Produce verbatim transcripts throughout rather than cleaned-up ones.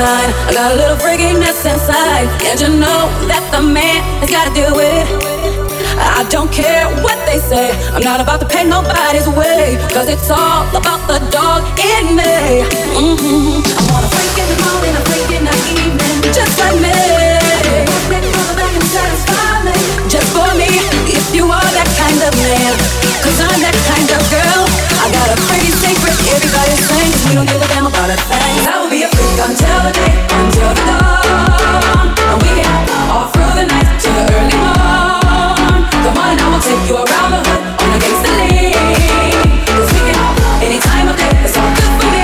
line. I got a little freakiness inside. And you know that the man has gotta deal with it. I don't care what they say. I'm not about to pay nobody's way. Cause it's all about the dog in me. Mm-hmm. I want a freak in the morning, a freak in the evening. Just like me. Just for me, if you are that kind of man. Cause I'm that kind of girl. I got a pretty secret, everybody's saying. We don't give a damn about a thing. I will be a freak until the day, until the dawn. And we can all through the night till the early morning. Come on, I will take you around the hood on against the league. Cause we can, any time of day, it's all good for me.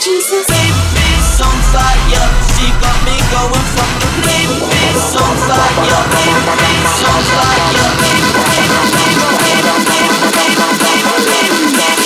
Jesus. Baby's on fire, she got me going from the baby's on fire, baby's on fire, baby, baby, baby, baby, baby, baby, baby, baby.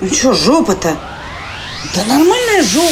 Ну чё, жопа-то? Да нормальная жопа.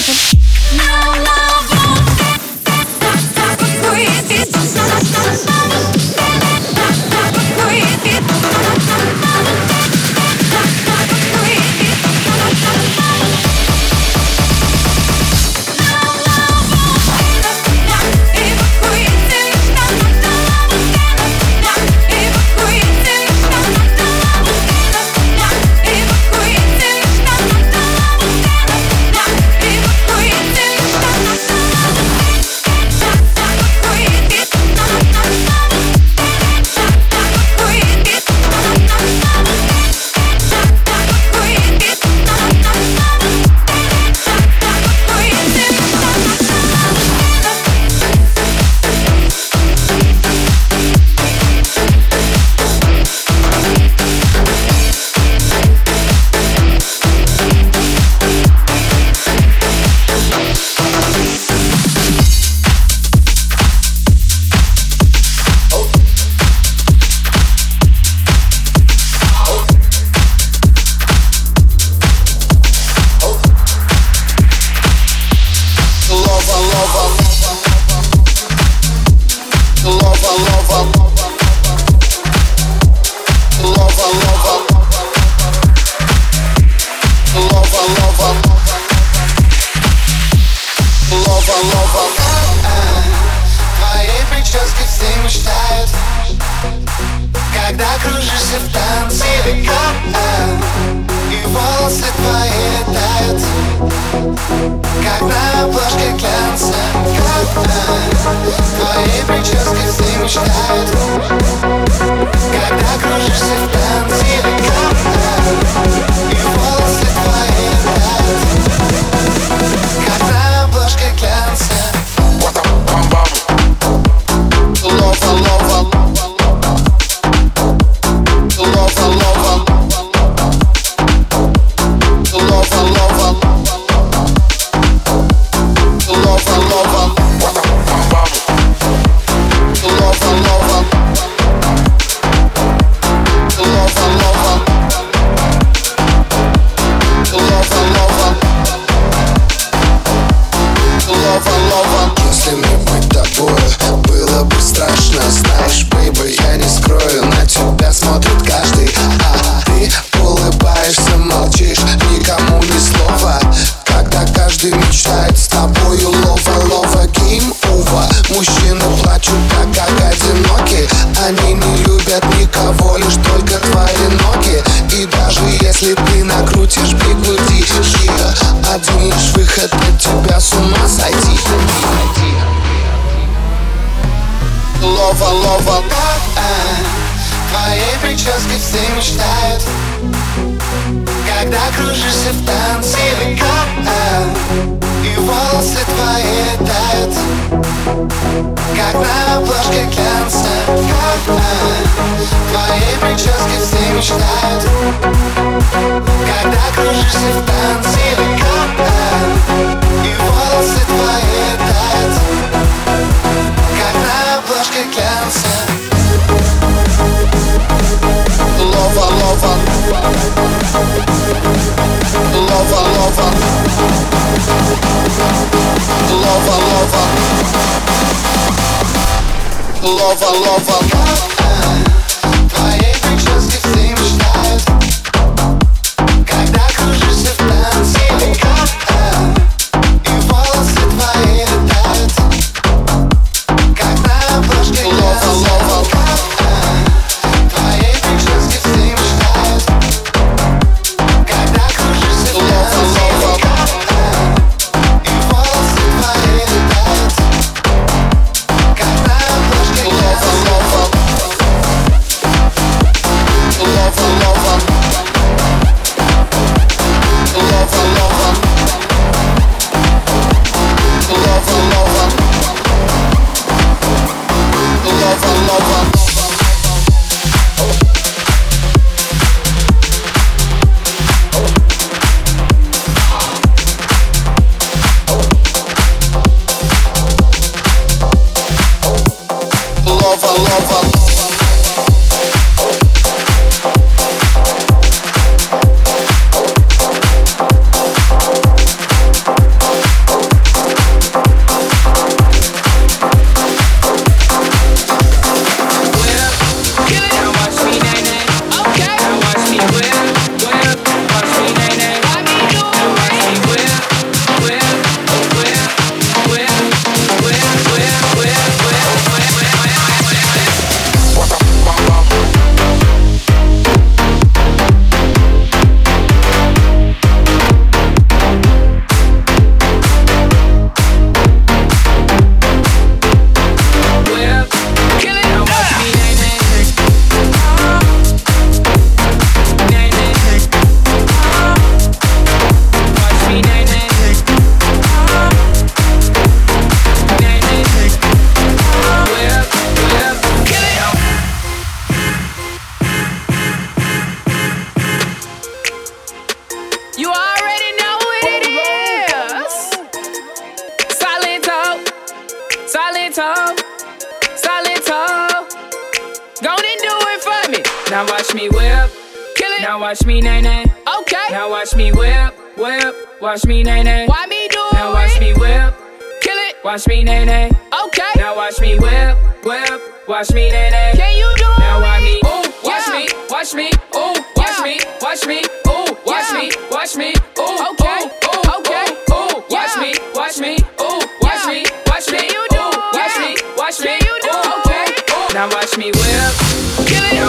когда кружишься в танце и волосы твои тают, как на обложке глянца. Твоей прической все мечтают, когда кружишься в танце и волосы твои тают, как на обложке глянца. Лова, лова, лова. Лова, твоей прической все мечтают, когда кружишься в танце и волосы твои тают, как на обложке глянца. Твоей прической все мечтают, когда кружишься в танце и волосы твои тают, как на обложке глянца. Лова, лова, лова, лова, лова, лова, лова, лова. Твоей прическе все мечтают, когда кружишься в танце. Now watch me whip, kill it.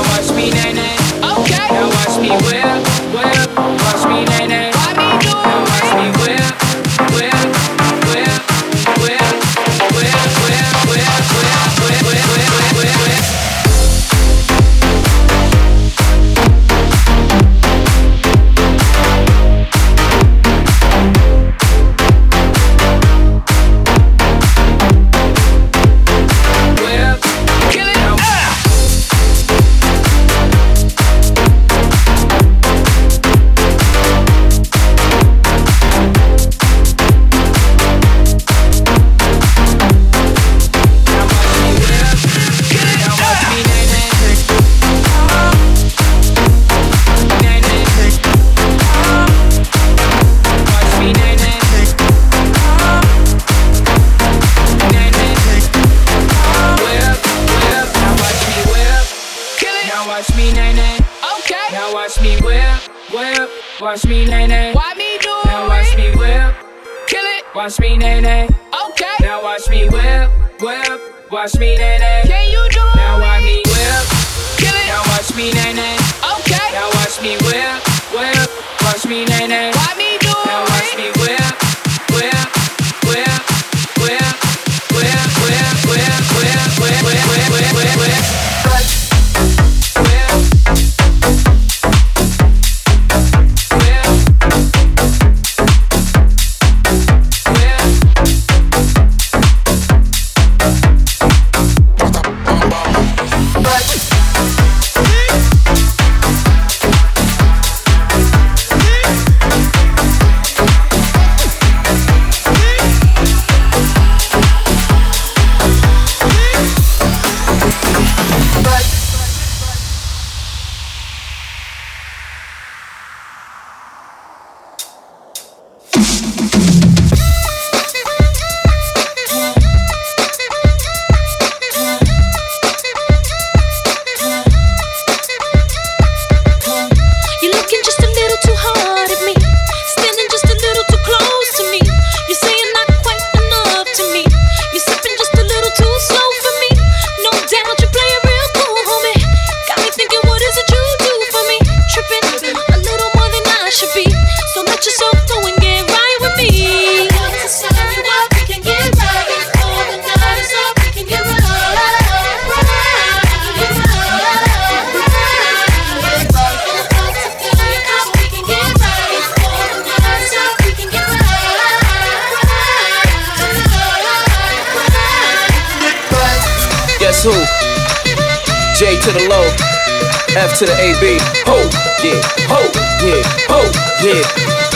To the A B, ho, yeah, ho, yeah, ho, yeah.